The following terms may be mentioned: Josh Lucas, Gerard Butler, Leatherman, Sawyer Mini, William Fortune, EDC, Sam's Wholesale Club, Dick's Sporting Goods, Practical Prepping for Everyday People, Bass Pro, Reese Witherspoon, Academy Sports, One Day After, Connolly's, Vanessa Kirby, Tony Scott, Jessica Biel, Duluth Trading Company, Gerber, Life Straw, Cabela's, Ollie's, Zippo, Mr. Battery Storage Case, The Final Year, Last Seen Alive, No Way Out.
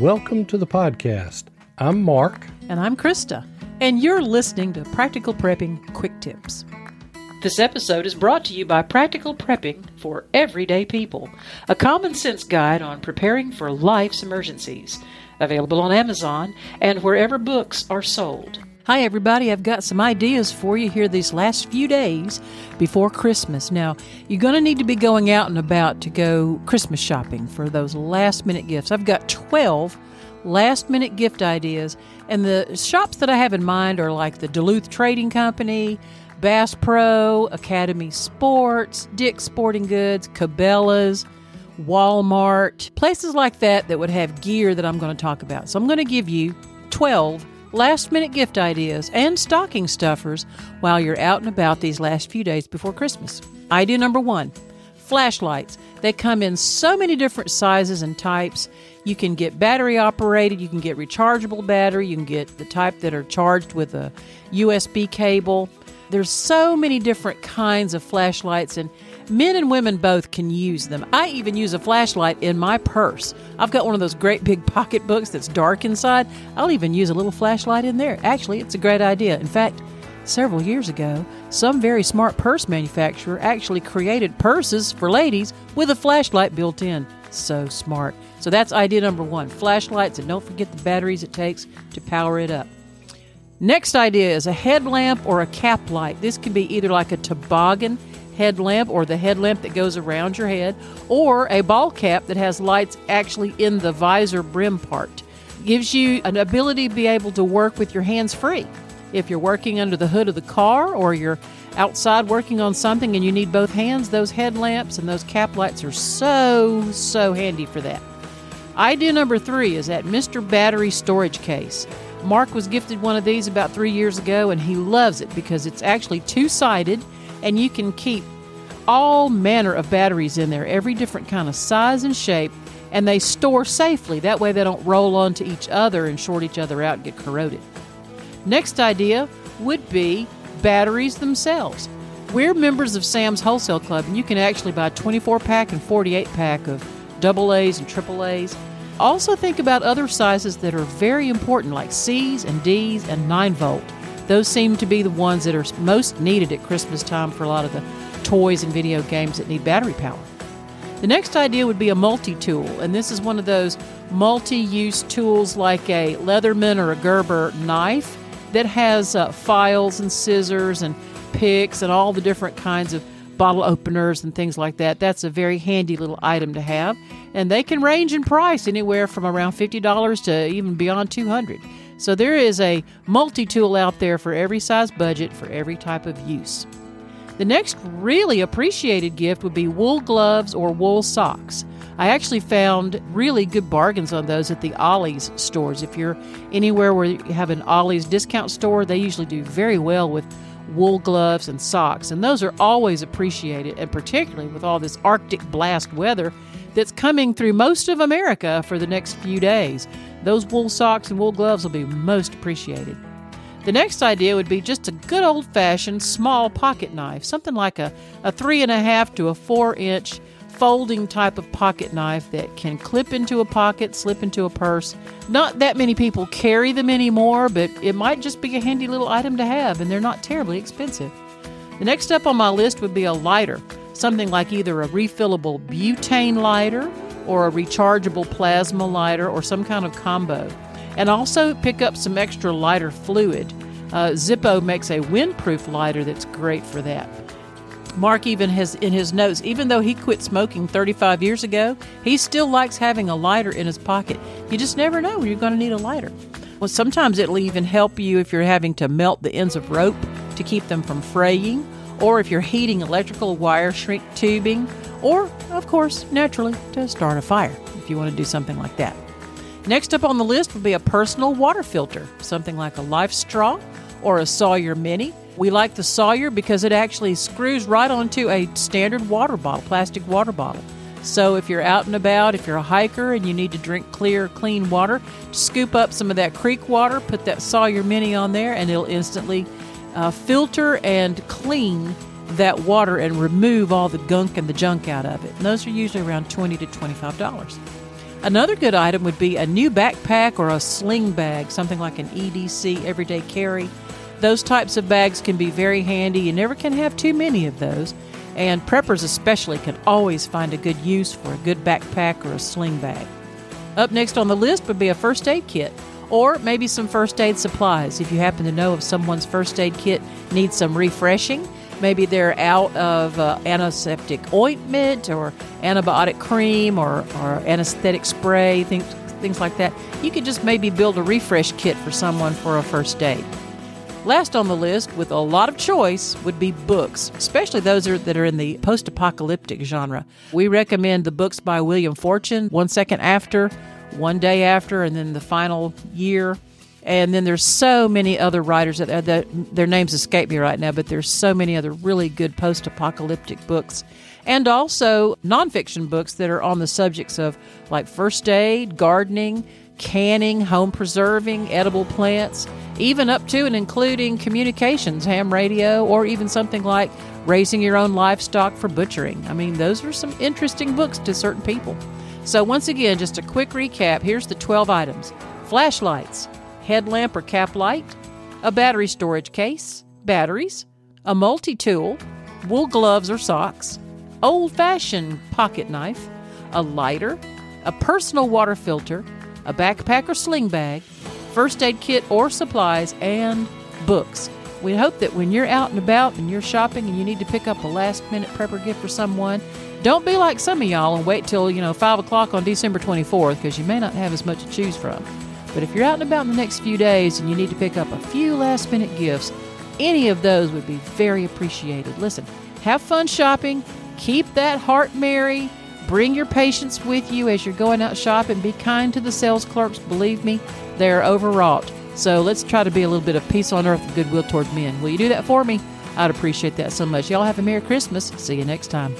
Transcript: Welcome to the podcast. I'm Mark. And I'm Krista. And you're listening to Practical Prepping Quick Tips. This episode is brought to you by Practical Prepping for Everyday People, a common sense guide on preparing for life's emergencies. Available on Amazon and wherever books are sold. Hi, everybody. I've got some ideas for you here these last few days before Christmas. Now, you're going to need to be going out and about to go Christmas shopping for those last-minute gifts. I've got 12 last-minute gift ideas, and the shops that I have in mind are like the Duluth Trading Company, Bass Pro, Academy Sports, Dick's Sporting Goods, Cabela's, Walmart, places like that that would have gear that I'm going to talk about. So I'm going to give you 12 last-minute gift ideas, and stocking stuffers while you're out and about these last few days before Christmas. Idea number one, flashlights. They come in so many different sizes and types. You can get battery operated, you can get rechargeable battery, you can get the type that are charged with a USB cable. There's so many different kinds of flashlights, and men and women both can use them. I even use a flashlight in my purse. I've got one of those great big pocketbooks that's dark inside. I'll even use a little flashlight in there. Actually, it's a great idea. In fact, several years ago, some very smart purse manufacturer actually created purses for ladies with a flashlight built in. So smart. So that's idea number one, flashlights, and don't forget the batteries it takes to power it up. Next idea is a headlamp or a cap light. This could be either like a toboggan headlamp or the headlamp that goes around your head, or a ball cap that has lights actually in the visor brim part. Gives you an ability to be able to work with your hands free. If you're working under the hood of the car or you're outside working on something and you need both hands, those headlamps and those cap lights are so handy for that. Idea number three is that Mr. Battery Storage Case. Mark was gifted one of these about 3 years ago, and he loves it because it's actually two-sided, and you can keep all manner of batteries in there, every different kind of size and shape, and they store safely. That way they don't roll onto each other and short each other out and get corroded. Next idea would be batteries themselves. We're members of Sam's Wholesale Club, and you can actually buy 24-pack and 48-pack of AA's and AAA's. Also think about other sizes that are very important, like C's and D's and 9-volt. Those seem to be the ones that are most needed at Christmas time for a lot of the toys and video games that need battery power. The next idea would be a multi-tool, and this is one of those multi-use tools like a Leatherman or a Gerber knife that has files and scissors and picks and all the different kinds of bottle openers and things like that. That's a very handy little item to have, and they can range in price anywhere from around $50 to even beyond $200. So there is a multi-tool out there for every size budget, for every type of use. The next really appreciated gift would be wool gloves or wool socks. I actually found really good bargains on those at the Ollie's stores. If you're anywhere where you have an Ollie's discount store, they usually do very well with wool gloves and socks, and those are always appreciated, and particularly with all this Arctic blast weather that's coming through most of America for the next few days. Those wool socks and wool gloves will be most appreciated. The next idea would be just a good old-fashioned small pocket knife, something like a 3.5 to a 4-inch folding type of pocket knife that can clip into a pocket, slip into a purse. Not that many people carry them anymore, but it might just be a handy little item to have, and they're not terribly expensive. The next up on my list would be a lighter, something like either a refillable butane lighter or a rechargeable plasma lighter or some kind of combo. And also pick up some extra lighter fluid. Zippo makes a windproof lighter that's great for that. Mark even has in his notes, even though he quit smoking 35 years ago, he still likes having a lighter in his pocket. You just never know when you're going to need a lighter. Well, sometimes it'll even help you if you're having to melt the ends of rope to keep them from fraying, or if you're heating electrical wire shrink tubing, or, of course, naturally, to start a fire if you want to do something like that. Next up on the list would be a personal water filter, something like a Life Straw or a Sawyer Mini. We like the Sawyer because it actually screws right onto a standard water bottle, plastic water bottle. So if you're out and about, if you're a hiker and you need to drink clear, clean water, scoop up some of that creek water, put that Sawyer Mini on there, and it'll instantly filter and clean that water and remove all the gunk and the junk out of it. And those are usually around $20 to $25. Another good item would be a new backpack or a sling bag, something like an EDC, everyday carry. Those types of bags can be very handy. You never can have too many of those. And preppers especially can always find a good use for a good backpack or a sling bag. Up next on the list would be a first aid kit, or maybe some first aid supplies. If you happen to know if someone's first aid kit needs some refreshing, maybe they're out of antiseptic ointment or antibiotic cream or anesthetic spray, things like that. You could just maybe build a refresh kit for someone for a first aid. Last on the list, with a lot of choice, would be books, especially those that are in the post-apocalyptic genre. We recommend the books by William Fortune, 1 Second After, One Day After, and then The Final Year. And then there's so many other writers that their names escape me right now, but there's so many other really good post-apocalyptic books. And also nonfiction books that are on the subjects of like first aid, gardening, canning, home preserving, edible plants, even up to and including communications, ham radio, or even something like raising your own livestock for butchering. I mean, those are some interesting books to certain people. So once again, just a quick recap. Here's the 12 items. Flashlights, headlamp or cap light, a battery storage case, batteries, a multi-tool, wool gloves or socks, old-fashioned pocket knife, a lighter, a personal water filter, a backpack or sling bag, first aid kit or supplies, and books. We hope that when you're out and about and you're shopping and you need to pick up a last-minute prepper gift for someone, don't be like some of y'all and wait till, 5 o'clock on December 24th because you may not have as much to choose from. But if you're out and about in the next few days and you need to pick up a few last-minute gifts, any of those would be very appreciated. Listen, have fun shopping. Keep that heart merry. Bring your patients with you as you're going out shopping. Be kind to the sales clerks. Believe me, they're overwrought. So let's try to be a little bit of peace on earth and goodwill toward men. Will you do that for me? I'd appreciate that so much. Y'all have a Merry Christmas. See you next time.